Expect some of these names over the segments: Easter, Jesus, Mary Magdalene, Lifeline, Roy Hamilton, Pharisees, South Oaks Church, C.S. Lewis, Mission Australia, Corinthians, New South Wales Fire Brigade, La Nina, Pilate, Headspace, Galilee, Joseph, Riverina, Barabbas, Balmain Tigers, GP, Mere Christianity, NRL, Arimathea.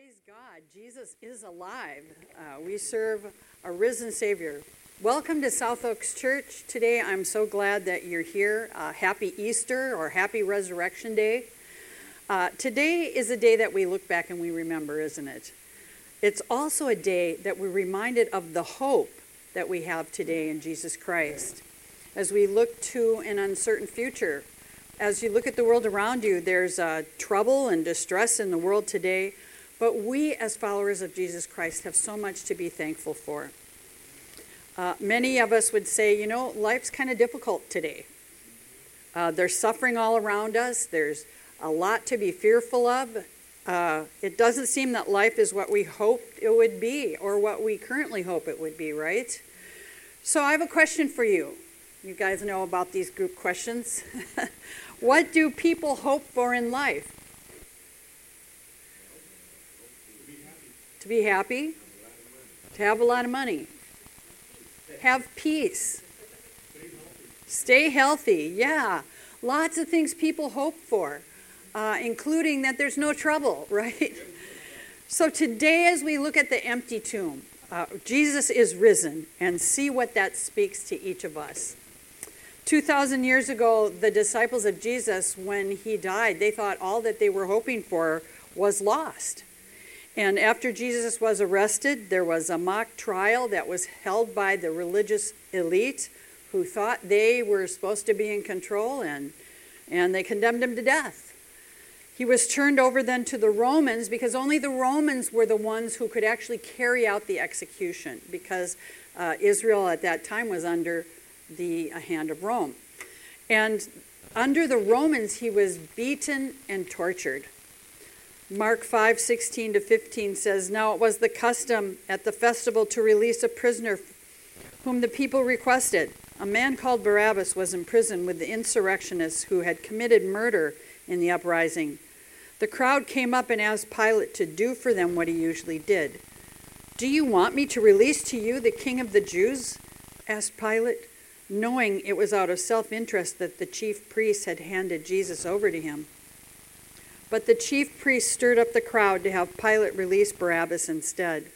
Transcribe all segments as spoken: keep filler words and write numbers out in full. Praise God, Jesus is alive. Uh, we serve a risen Savior. Welcome to South Oaks Church. Today I'm so glad that you're here. Uh, happy Easter or Happy Resurrection Day. Uh, today is a day that we look back and we remember, isn't it? It's also a day that we're reminded of the hope that we have today in Jesus Christ. As we look to an uncertain future, as you look at the world around you, there's uh, trouble and distress in the world today. But we, as followers of Jesus Christ, have so much to be thankful for. Uh, many of us would say, you know, life's kind of difficult today. Uh, there's suffering all around us. There's a lot to be fearful of. Uh, it doesn't seem that life is what we hoped it would be or what we currently hope it would be, right? So I have a question for you. You guys know about these group questions. What do people hope for in life? To be happy, to have a lot of money, have peace, stay healthy. Yeah, lots of things people hope for, uh, including that there's no trouble, right? So today as we look at the empty tomb, uh, Jesus is risen, and see what that speaks to each of us. two thousand years ago, the disciples of Jesus, when he died, they thought all that they were hoping for was lost. And after Jesus was arrested, there was a mock trial that was held by the religious elite who thought they were supposed to be in control, and, and they condemned him to death. He was turned over then to the Romans, because only the Romans were the ones who could actually carry out the execution, because uh, Israel at that time was under the uh, hand of Rome. And under the Romans, he was beaten and tortured. Mark five sixteen to fifteen says, "Now it was the custom at the festival to release a prisoner whom the people requested. A man called Barabbas was in prison with the insurrectionists who had committed murder in the uprising. The crowd came up and asked Pilate to do for them what he usually did. 'Do you want me to release to you the king of the Jews?' asked Pilate, knowing it was out of self-interest that the chief priests had handed Jesus over to him. But the chief priest stirred up the crowd to have Pilate release Barabbas instead.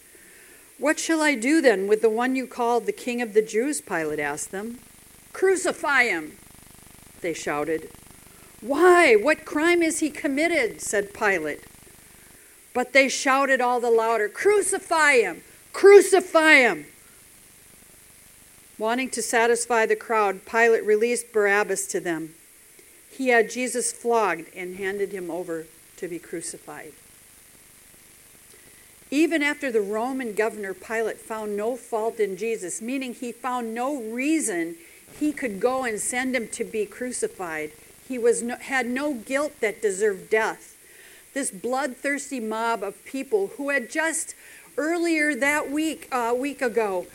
'What shall I do then with the one you called the king of the Jews?' Pilate asked them. 'Crucify him!' they shouted. 'Why? What crime has he committed?' said Pilate. But they shouted all the louder, 'Crucify him! Crucify him!' Wanting to satisfy the crowd, Pilate released Barabbas to them. He had Jesus flogged and handed him over to be crucified. Even after the Roman governor Pilate found no fault in Jesus, meaning he found no reason he could go and send him to be crucified, he was no, had no guilt that deserved death. This bloodthirsty mob of people who had just earlier that week, a uh, week ago,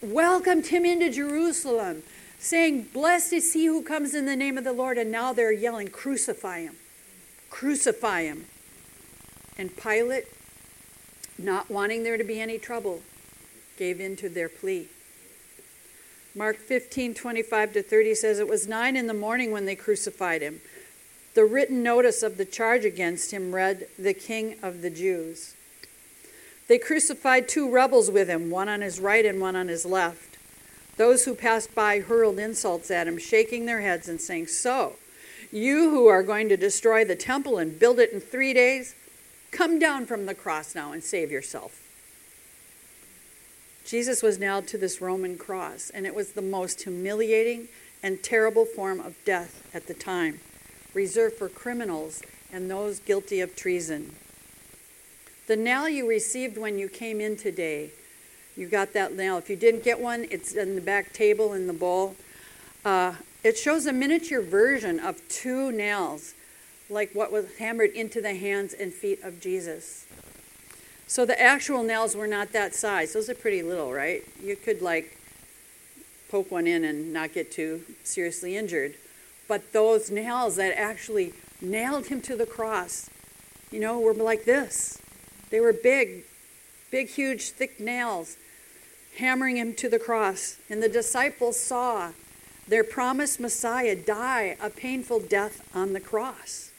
welcomed him into Jerusalem, saying, 'Blessed is he who comes in the name of the Lord,' and now they're yelling, 'Crucify him! Crucify him!' And Pilate, not wanting there to be any trouble, gave in to their plea. Mark fifteen twenty-five to thirty says, 'It was nine in the morning when they crucified him. The written notice of the charge against him read, 'The King of the Jews.' They crucified two rebels with him, one on his right and one on his left. Those who passed by hurled insults at him, shaking their heads and saying, 'So, you who are going to destroy the temple and build it in three days, come down from the cross now and save yourself.' Jesus was nailed to this Roman cross, and it was the most humiliating and terrible form of death at the time, reserved for criminals and those guilty of treason. The nail you received when you came in today, you got that nail. If you didn't get one, it's in the back table in the bowl. Uh, it shows a miniature version of two nails, like what was hammered into the hands and feet of Jesus. So the actual nails were not that size. Those are pretty little, right? You could, like, poke one in and not get too seriously injured. But those nails that actually nailed him to the cross, you know, were like this. They were big, big, huge, thick nails, hammering him to the cross. And the disciples saw their promised Messiah die a painful death on the cross.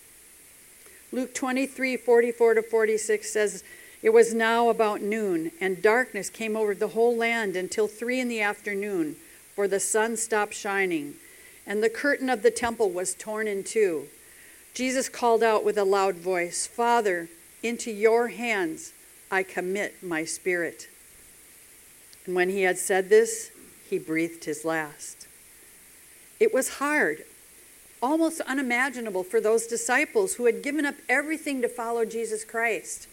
Luke twenty-three forty-four to forty-six says, It was now about noon, and darkness came over the whole land until three in the afternoon, for the sun stopped shining, and the curtain of the temple was torn in two. Jesus called out with a loud voice, "Father, into your hands I commit my spirit." And when he had said this, he breathed his last. It was hard, almost unimaginable for those disciples who had given up everything to follow Jesus Christ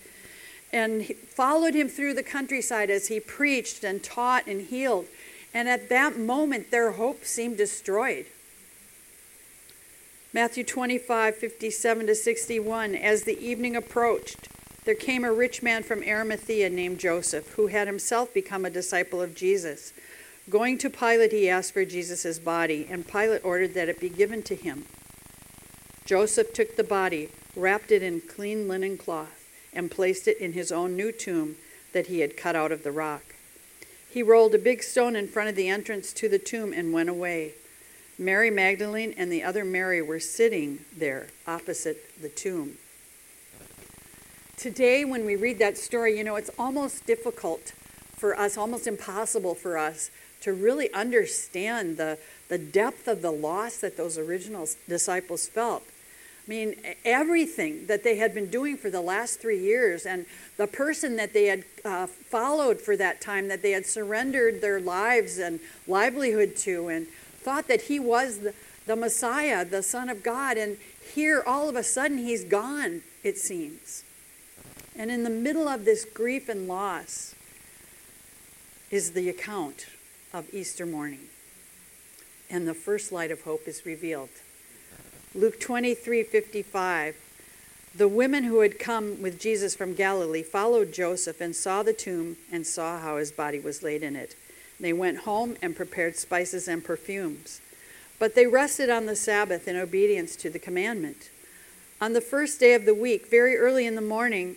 and followed him through the countryside as he preached and taught and healed. And at that moment, their hope seemed destroyed. Matthew twenty-five, fifty-seven to sixty-one, as the evening approached, there came a rich man from Arimathea named Joseph, who had himself become a disciple of Jesus. Going to Pilate, he asked for Jesus' body, and Pilate ordered that it be given to him. Joseph took the body, wrapped it in clean linen cloth, and placed it in his own new tomb that he had cut out of the rock. He rolled a big stone in front of the entrance to the tomb and went away. Mary Magdalene and the other Mary were sitting there opposite the tomb. Today, when we read that story, you know, it's almost difficult for us, almost impossible for us to really understand the, the depth of the loss that those original disciples felt. I mean, everything that they had been doing for the last three years and the person that they had uh, followed for that time, that they had surrendered their lives and livelihood to, and thought that he was the, the Messiah, the Son of God, and here all of a sudden he's gone, it seems. And in the middle of this grief and loss is the account of Easter morning. And the first light of hope is revealed. Luke twenty-three, fifty-five, the women who had come with Jesus from Galilee followed Joseph and saw the tomb and saw how his body was laid in it. They went home and prepared spices and perfumes. But they rested on the Sabbath in obedience to the commandment. On the first day of the week, very early in the morning,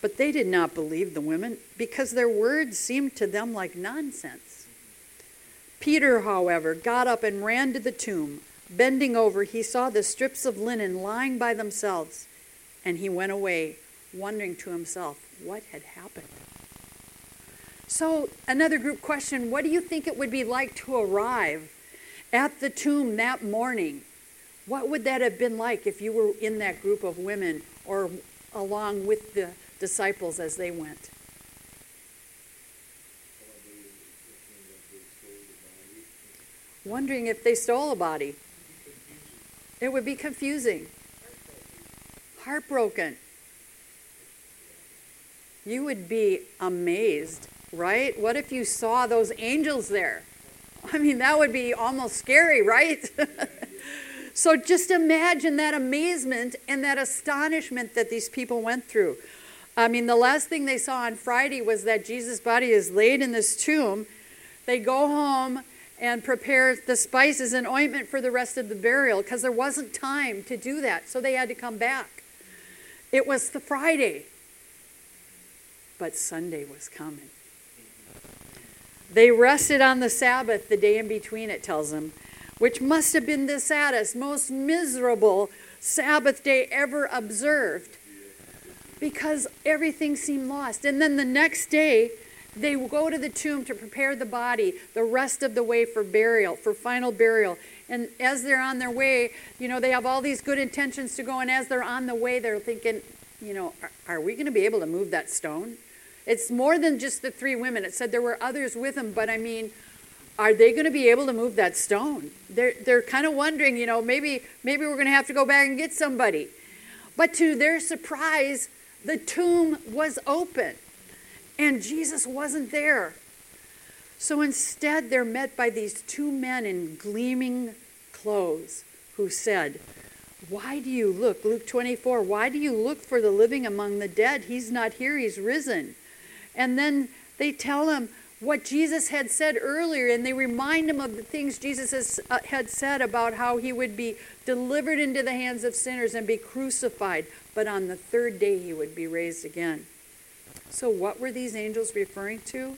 But they did not believe the women, because their words seemed to them like nonsense. Peter, however, got up and ran to the tomb. Bending over, he saw the strips of linen lying by themselves, and he went away, wondering to himself what had happened. So another group question, what do you think it would be like to arrive at the tomb that morning? What would that have been like if you were in that group of women or along with the disciples as they went? Wondering if they stole a body. It would be confusing. Heartbroken. You would be amazed, right? What if you saw those angels there? I mean, that would be almost scary, right? So just imagine that amazement and that astonishment that these people went through. I mean, the last thing they saw on Friday was that Jesus' body is laid in this tomb. They go home and prepare the spices and ointment for the rest of the burial, because there wasn't time to do that, so they had to come back. It was the Friday. But Sunday was coming. They rested on the Sabbath, the day in between, it tells them, which must have been the saddest, most miserable Sabbath day ever observed, because everything seemed lost. And then the next day, they go to the tomb to prepare the body the rest of the way for burial, for final burial. And as they're on their way, you know, they have all these good intentions to go, and as they're on the way, they're thinking, you know, are, are we going to be able to move that stone? It's more than just the three women. It said there were others with him, but I mean, are they going to be able to move that stone? They're, they're kind of wondering, you know, maybe, maybe we're going to have to go back and get somebody. But to their surprise, the tomb was open and Jesus wasn't there. So instead, they're met by these two men in gleaming clothes who said, "Why do you look?" Luke twenty-four, "Why do you look for the living among the dead? He's not here, he's risen." And then they tell him what Jesus had said earlier, and they remind him of the things Jesus has, uh, had said about how he would be delivered into the hands of sinners and be crucified, but on the third day he would be raised again. So what were these angels referring to?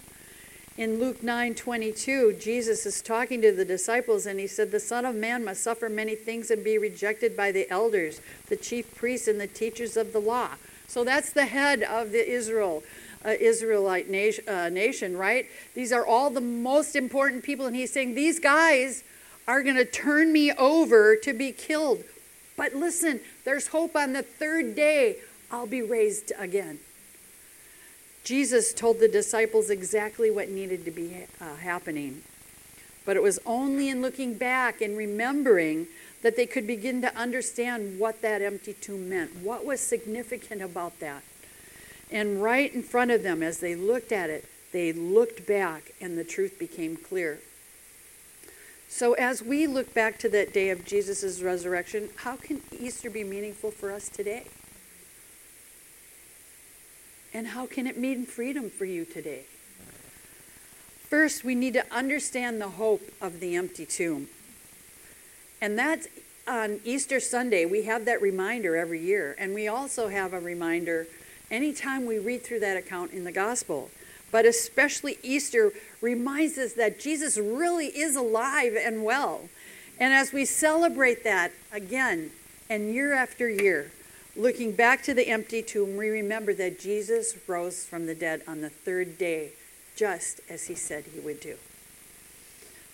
In Luke nine twenty-two, Jesus is talking to the disciples, and he said, "The Son of Man must suffer many things and be rejected by the elders, the chief priests, and the teachers of the law." So that's the head of the Israel, uh, Israelite nation, uh, nation, right? These are all the most important people, and he's saying, these guys are going to turn me over to be killed. But listen, there's hope. On the third day, I'll be raised again. Jesus told the disciples exactly what needed to be uh, happening. But it was only in looking back and remembering that they could begin to understand what that empty tomb meant, what was significant about that. And right in front of them, as they looked at it, they looked back and the truth became clear. So as we look back to that day of Jesus' resurrection, how can Easter be meaningful for us today? And how can it mean freedom for you today? First, we need to understand the hope of the empty tomb. And that's on Easter Sunday. We have that reminder every year. And we also have a reminder anytime we read through that account in the gospel. But especially Easter reminds us that Jesus really is alive and well. And as we celebrate that again and year after year, looking back to the empty tomb, we remember that Jesus rose from the dead on the third day, just as he said he would do.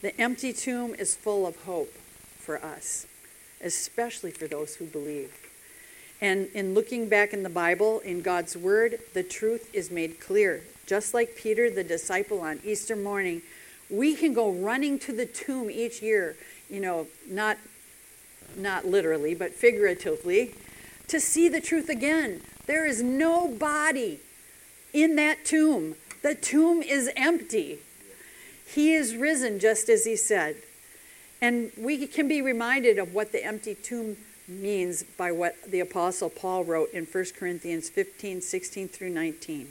The empty tomb is full of hope for us, especially for those who believe. And in looking back in the Bible, in God's word, the truth is made clear. Just like Peter, the disciple, on Easter morning, we can go running to the tomb each year, you know, not, not literally, but figuratively, to see the truth again. There is no body in that tomb. The tomb is empty. He is risen, just as he said. And we can be reminded of what the empty tomb means by what the Apostle Paul wrote in First Corinthians fifteen, sixteen through nineteen.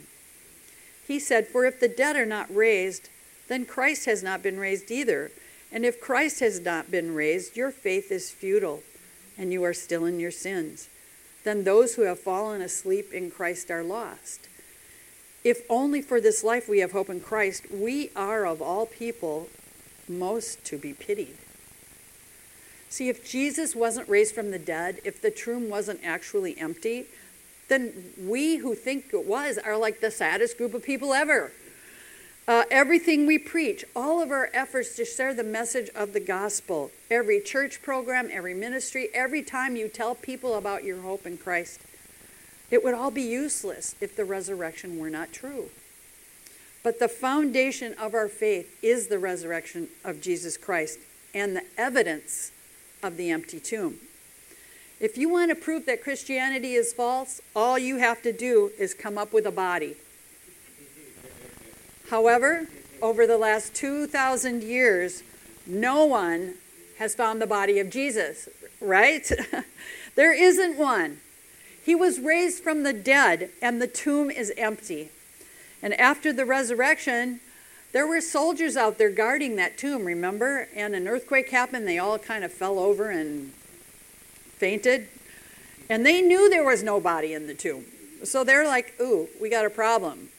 He said, "For if the dead are not raised, then Christ has not been raised either. And if Christ has not been raised, your faith is futile, and you are still in your sins. Then those who have fallen asleep in Christ are lost. If only for this life we have hope in Christ, we are of all people most to be pitied." See, if Jesus wasn't raised from the dead, if the tomb wasn't actually empty, then we who think it was are like the saddest group of people ever. Uh, everything we preach, all of our efforts to share the message of the gospel, every church program, every ministry, every time you tell people about your hope in Christ, it would all be useless if the resurrection were not true. But the foundation of our faith is the resurrection of Jesus Christ and the evidence of the empty tomb. If you want to prove that Christianity is false, all you have to do is come up with a body. However, over the last two thousand years, no one has found the body of Jesus, right? There isn't one. He was raised from the dead, and the tomb is empty. And after the resurrection, there were soldiers out there guarding that tomb, remember? And an earthquake happened. They all kind of fell over and fainted. And they knew there was no body in the tomb. So they're like, ooh, we got a problem.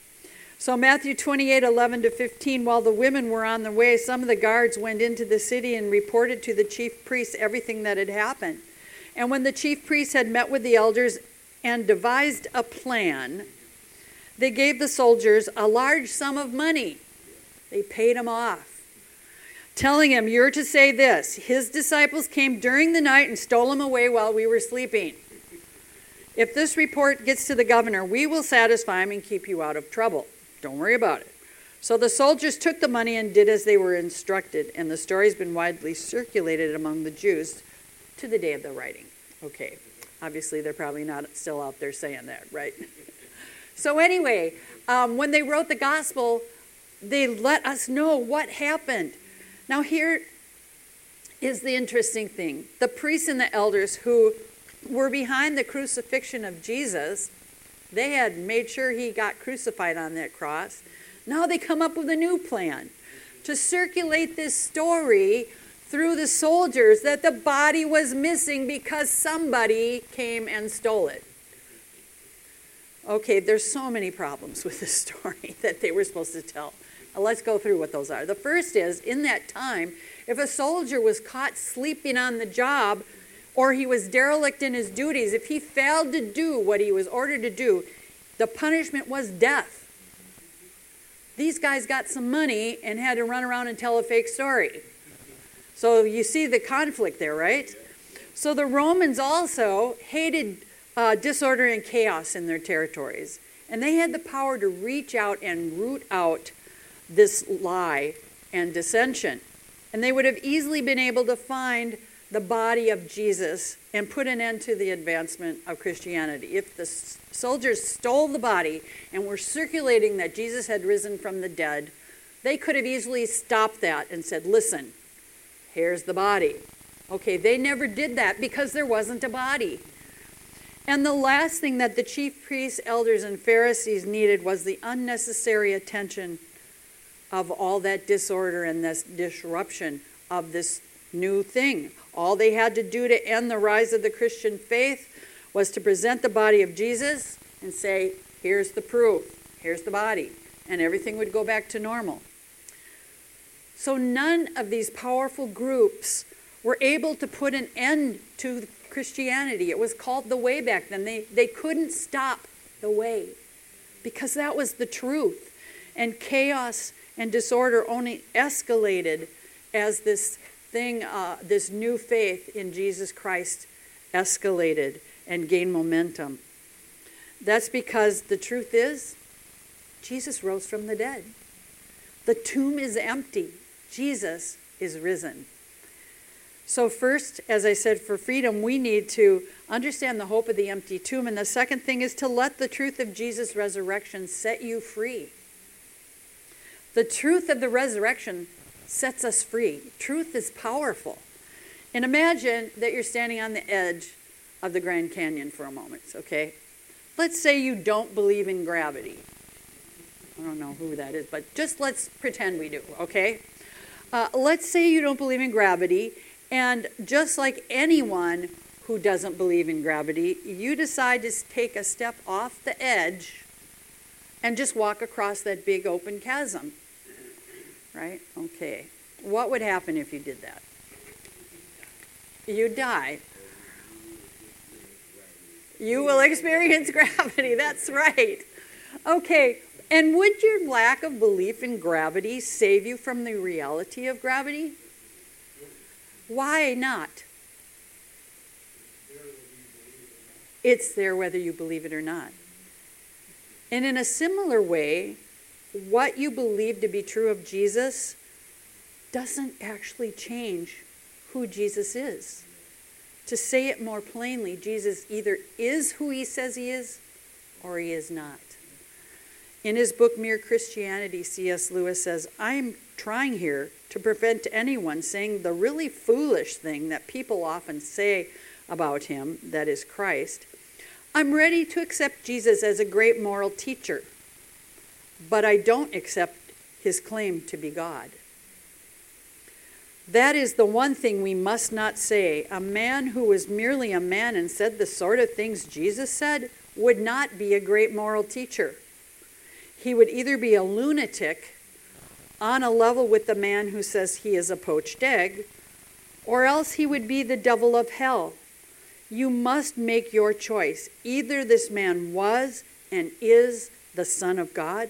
So Matthew twenty-eight, eleven to fifteen, while the women were on the way, some of the guards went into the city and reported to the chief priests everything that had happened. And when the chief priests had met with the elders and devised a plan, they gave the soldiers a large sum of money. They paid them off, telling them, "You're to say this, his disciples came during the night and stole him away while we were sleeping. If this report gets to the governor, we will satisfy him and keep you out of trouble." Don't worry about it. So the soldiers took the money and did as they were instructed, and the story has been widely circulated among the Jews to the day of the writing. Okay, obviously they're probably not still out there saying that, right? So anyway, um, when they wrote the gospel, they let us know what happened. Now here is the interesting thing. The priests and the elders who were behind the crucifixion of Jesus, they had made sure he got crucified on that cross. Now they come up with a new plan to circulate this story through the soldiers that the body was missing because somebody came and stole it. Okay, there's so many problems with this story that they were supposed to tell. Now let's go through what those are. The first is, in that time, if a soldier was caught sleeping on the job or he was derelict in his duties, if he failed to do what he was ordered to do, the punishment was death. These guys got some money and had to run around and tell a fake story. So you see the conflict there, right? So the Romans also hated uh, disorder and chaos in their territories. And they had the power to reach out and root out this lie and dissension. And they would have easily been able to find the body of Jesus and put an end to the advancement of Christianity. If the soldiers stole the body and were circulating that Jesus had risen from the dead, they could have easily stopped that and said, listen, here's the body. Okay, they never did that because there wasn't a body. And the last thing that the chief priests, elders, and Pharisees needed was the unnecessary attention of all that disorder and this disruption of this new thing. All they had to do to end the rise of the Christian faith was to present the body of Jesus and say, here's the proof, here's the body, and everything would go back to normal. So none of these powerful groups were able to put an end to Christianity. It was called the way back then. They, they couldn't stop the way because that was the truth. And chaos and disorder only escalated as this thing, uh, this new faith in Jesus Christ escalated and gained momentum. That's because the truth is, Jesus rose from the dead. The tomb is empty. Jesus is risen. So first, as I said, for freedom, we need to understand the hope of the empty tomb. And the second thing is to let the truth of Jesus' resurrection set you free. The truth of the resurrection sets us free. Truth is powerful. And imagine that you're standing on the edge of the Grand Canyon for a moment, okay? Let's say you don't believe in gravity. I don't know who that is, but just let's pretend we do, okay? Uh, let's say you don't believe in gravity, and just like anyone who doesn't believe in gravity, you decide to take a step off the edge and just walk across that big open chasm, right? Okay. What would happen if you did that? You'd die. You will experience gravity. That's right. Okay. And would your lack of belief in gravity save you from the reality of gravity? Why not? It's there whether you believe it or not. And in a similar way, what you believe to be true of Jesus doesn't actually change who Jesus is. To say it more plainly, Jesus either is who he says he is or he is not. In his book, Mere Christianity, C S Lewis says, I'm trying here to prevent anyone saying the really foolish thing that people often say about him, that is Christ. I'm ready to accept Jesus as a great moral teacher, but I don't accept his claim to be God. That is the one thing we must not say. A man who was merely a man and said the sort of things Jesus said would not be a great moral teacher. He would either be a lunatic on a level with the man who says he is a poached egg, or else he would be the devil of hell. You must make your choice. Either this man was and is the Son of God,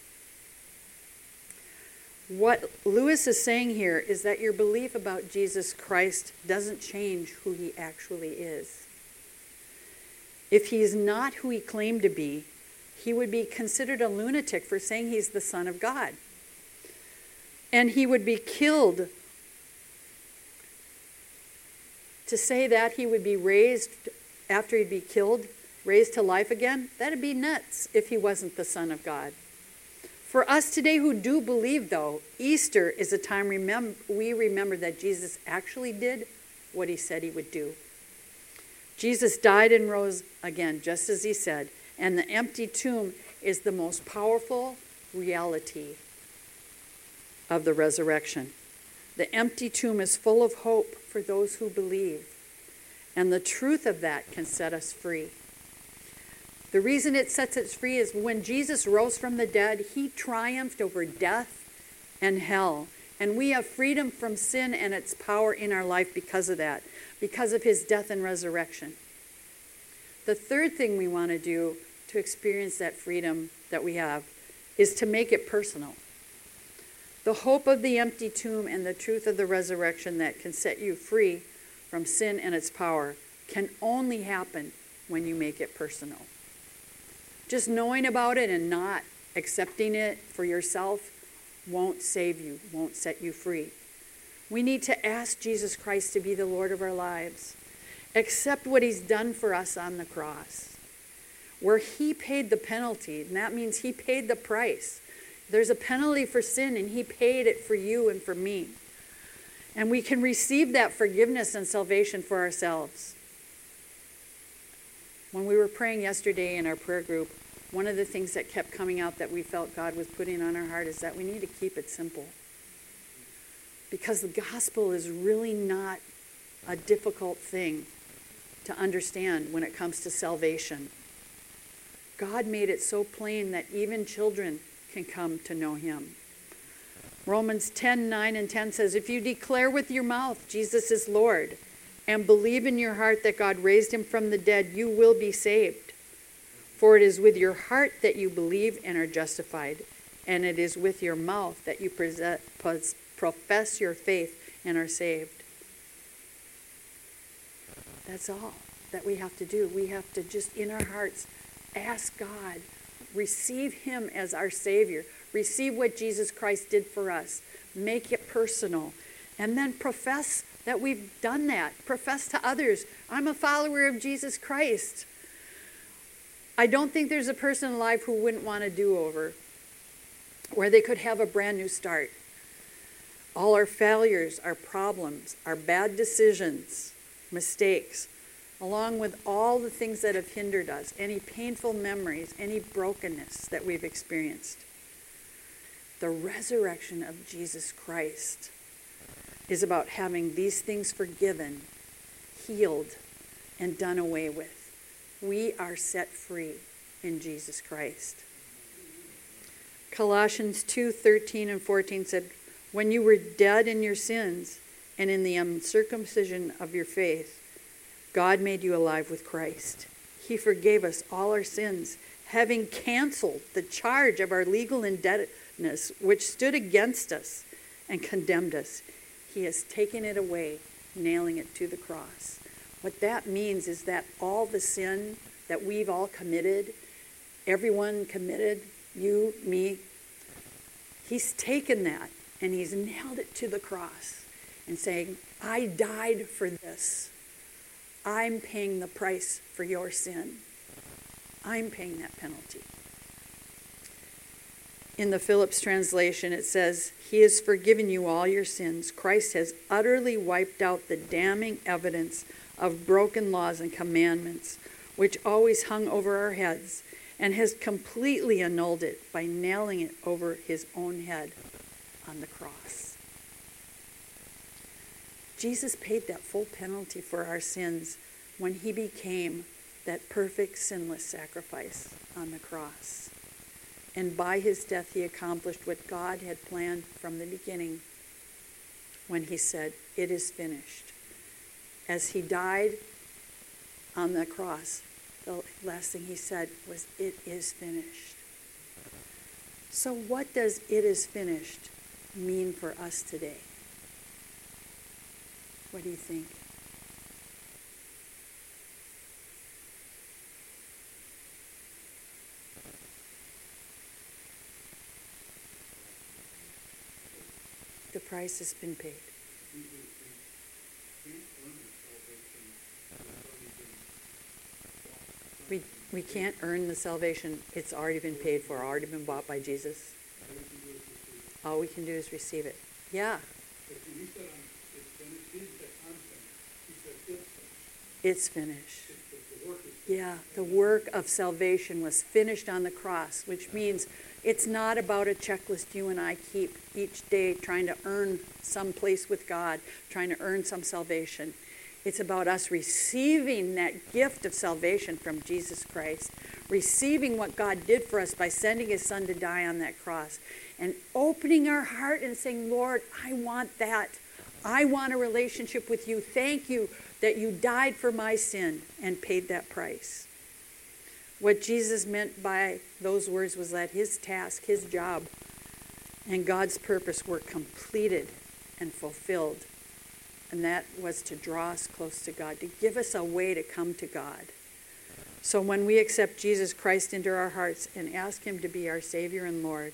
What Lewis is saying here is that your belief about Jesus Christ doesn't change who he actually is. If he is not who he claimed to be, he would be considered a lunatic for saying he's the Son of God. And he would be killed. To say that he would be raised, after he'd be killed, raised to life again, that'd be nuts if he wasn't the Son of God. For us today who do believe, though, Easter is a time remem- we remember that Jesus actually did what he said he would do. Jesus died and rose again, just as he said, and the empty tomb is the most powerful reality of the resurrection. The empty tomb is full of hope for those who believe, and the truth of that can set us free. The reason it sets us free is when Jesus rose from the dead, he triumphed over death and hell. And we have freedom from sin and its power in our life because of that, because of his death and resurrection. The third thing we want to do to experience that freedom that we have is to make it personal. The hope of the empty tomb and the truth of the resurrection that can set you free from sin and its power can only happen when you make it personal. Just knowing about it and not accepting it for yourself won't save you, won't set you free. We need to ask Jesus Christ to be the Lord of our lives. Accept what he's done for us on the cross, where he paid the penalty, and that means he paid the price. There's a penalty for sin, and he paid it for you and for me. And we can receive that forgiveness and salvation for ourselves. When we were praying yesterday in our prayer group, one of the things that kept coming out that we felt God was putting on our heart is that we need to keep it simple. Because the gospel is really not a difficult thing to understand when it comes to salvation. God made it so plain that even children can come to know him. Romans ten, nine and ten says, if you declare with your mouth Jesus is Lord, and believe in your heart that God raised him from the dead, you will be saved. For it is with your heart that you believe and are justified, and it is with your mouth that you present, profess your faith and are saved. That's all that we have to do. We have to just, in our hearts, ask God, receive him as our Savior, receive what Jesus Christ did for us, make it personal, and then profess that we've done that. Profess to others, I'm a follower of Jesus Christ. I don't think there's a person alive who wouldn't want a do-over, where they could have a brand new start. All our failures, our problems, our bad decisions, mistakes, along with all the things that have hindered us, any painful memories, any brokenness that we've experienced. The resurrection of Jesus Christ is about having these things forgiven, healed, and done away with. We are set free in Jesus Christ. Colossians two, thirteen and fourteen said, when you were dead in your sins and in the uncircumcision of your faith, God made you alive with Christ. He forgave us all our sins, having canceled the charge of our legal indebtedness, which stood against us and condemned us. He has taken it away, nailing it to the cross. What that means is that all the sin that we've all committed, everyone committed, you, me, he's taken that and he's nailed it to the cross and saying, I died for this. I'm paying the price for your sin. I'm paying that penalty. In the Phillips translation, it says, he has forgiven you all your sins. Christ has utterly wiped out the damning evidence of broken laws and commandments, which always hung over our heads, and has completely annulled it by nailing it over his own head on the cross. Jesus paid that full penalty for our sins when he became that perfect, sinless sacrifice on the cross. And by his death, he accomplished what God had planned from the beginning. when he said, "It is finished." As he died on the cross, the last thing he said was, "It is finished." So what does "it is finished" mean for us today? What do you think? The price has been paid. We we can't earn the salvation. It's already been paid for, already been bought by Jesus. All we can do is receive it. Yeah. It's finished. Yeah, the work of salvation was finished on the cross, which means it's not about a checklist you and I keep each day trying to earn some place with God, trying to earn some salvation. It's about us receiving that gift of salvation from Jesus Christ, receiving what God did for us by sending his son to die on that cross, and opening our heart and saying, "Lord, I want that. I want a relationship with you. Thank you that you died for my sin and paid that price." What Jesus meant by those words was that his task, his job, and God's purpose were completed and fulfilled. And that was to draw us close to God, to give us a way to come to God. So when we accept Jesus Christ into our hearts and ask him to be our Savior and Lord,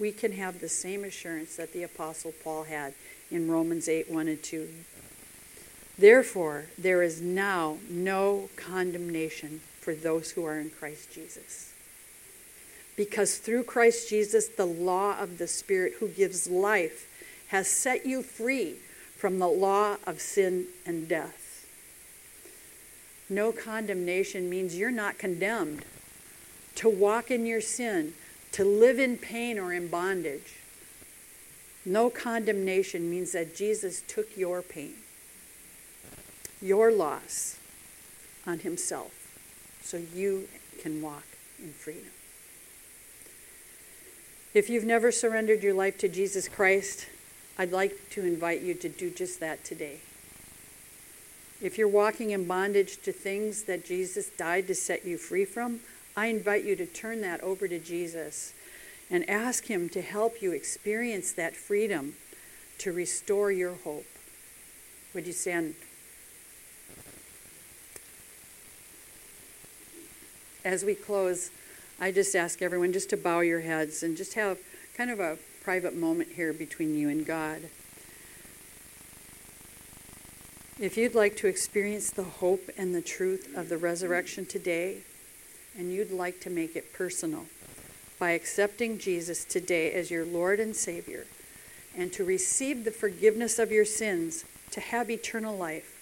we can have the same assurance that the Apostle Paul had in Romans eight, one and two. Therefore, there is now no condemnation for those who are in Christ Jesus. Because through Christ Jesus, the law of the Spirit who gives life has set you free from the law of sin and death. No condemnation means you're not condemned to walk in your sin, to live in pain or in bondage. No condemnation means that Jesus took your pain, your loss, on himself, so you can walk in freedom. If you've never surrendered your life to Jesus Christ, I'd like to invite you to do just that today. If you're walking in bondage to things that Jesus died to set you free from, I invite you to turn that over to Jesus and ask him to help you experience that freedom, to restore your hope. Would you stand? As we close, I just ask everyone just to bow your heads and just have kind of a private moment here between you and God. If you'd like to experience the hope and the truth of the resurrection today, and you'd like to make it personal by accepting Jesus today as your Lord and Savior, and to receive the forgiveness of your sins, to have eternal life,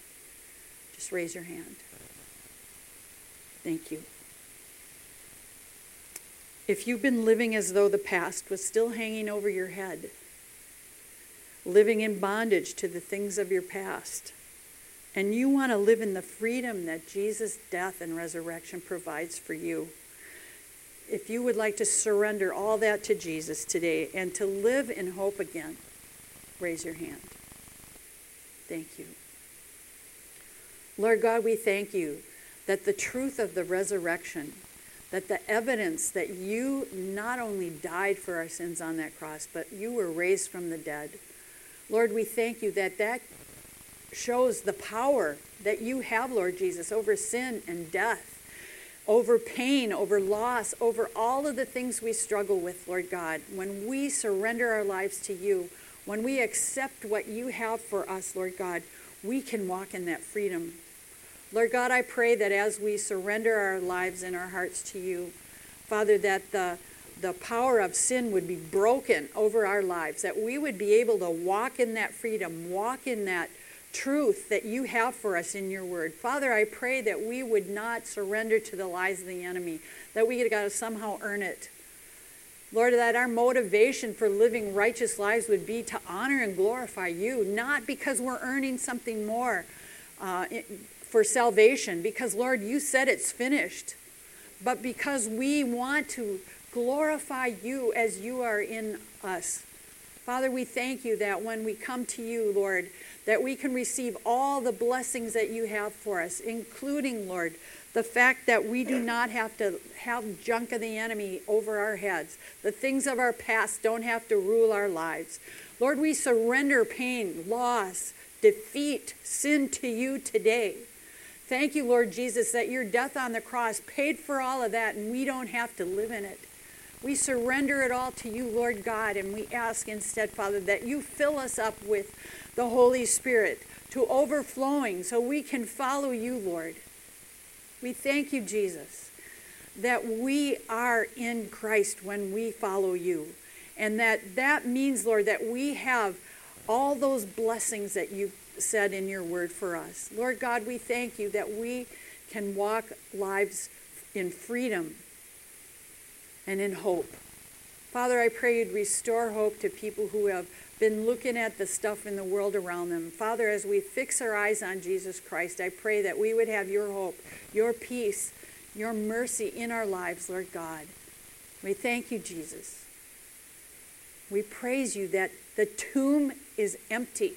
just raise your hand. Thank you. If you've been living as though the past was still hanging over your head, living in bondage to the things of your past, and you want to live in the freedom that Jesus' death and resurrection provides for you, if you would like to surrender all that to Jesus today and to live in hope again, raise your hand. Thank you. Lord God, we thank you that the truth of the resurrection, that the evidence that you not only died for our sins on that cross, but you were raised from the dead. Lord, we thank you that that shows the power that you have, Lord Jesus, over sin and death, over pain, over loss, over all of the things we struggle with, Lord God. When we surrender our lives to you, when we accept what you have for us, Lord God, we can walk in that freedom. Lord God, I pray that as we surrender our lives and our hearts to you, Father, that the, the power of sin would be broken over our lives, that we would be able to walk in that freedom, walk in that truth that you have for us in your word. Father, I pray that we would not surrender to the lies of the enemy, that we got to somehow earn it. Lord, that our motivation for living righteous lives would be to honor and glorify you, not because we're earning something more uh, it, for salvation, because, Lord, you said it's finished, but because we want to glorify you as you are in us, Father, we thank you that when we come to you, Lord, that we can receive all the blessings that you have for us, including, Lord, the fact that we do not have to have junk of the enemy over our heads. The things of our past don't have to rule our lives. Lord, we surrender pain, loss, defeat, sin to you today. Thank you, Lord Jesus, that your death on the cross paid for all of that, and we don't have to live in it. We surrender it all to you, Lord God, and we ask instead, Father, that you fill us up with the Holy Spirit to overflowing so we can follow you, Lord. We thank you, Jesus, that we are in Christ when we follow you, and that that means, Lord, that we have all those blessings that you've said in your word for us. Lord God, we thank you that we can walk lives in freedom and in hope. Father, I pray you'd restore hope to people who have been looking at the stuff in the world around them. Father, as we fix our eyes on Jesus Christ, I pray that we would have your hope, your peace, your mercy in our lives, Lord God. We thank you, Jesus. We praise you that the tomb is empty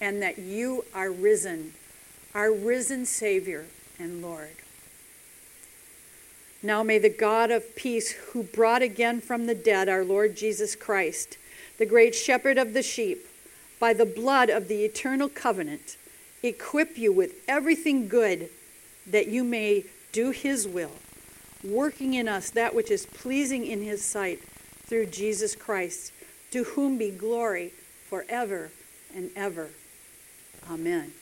and that you are risen, our risen Savior and Lord. Now may the God of peace, who brought again from the dead our Lord Jesus Christ, the great shepherd of the sheep, by the blood of the eternal covenant, equip you with everything good that you may do his will, working in us that which is pleasing in his sight through Jesus Christ, to whom be glory forever and ever. Amen.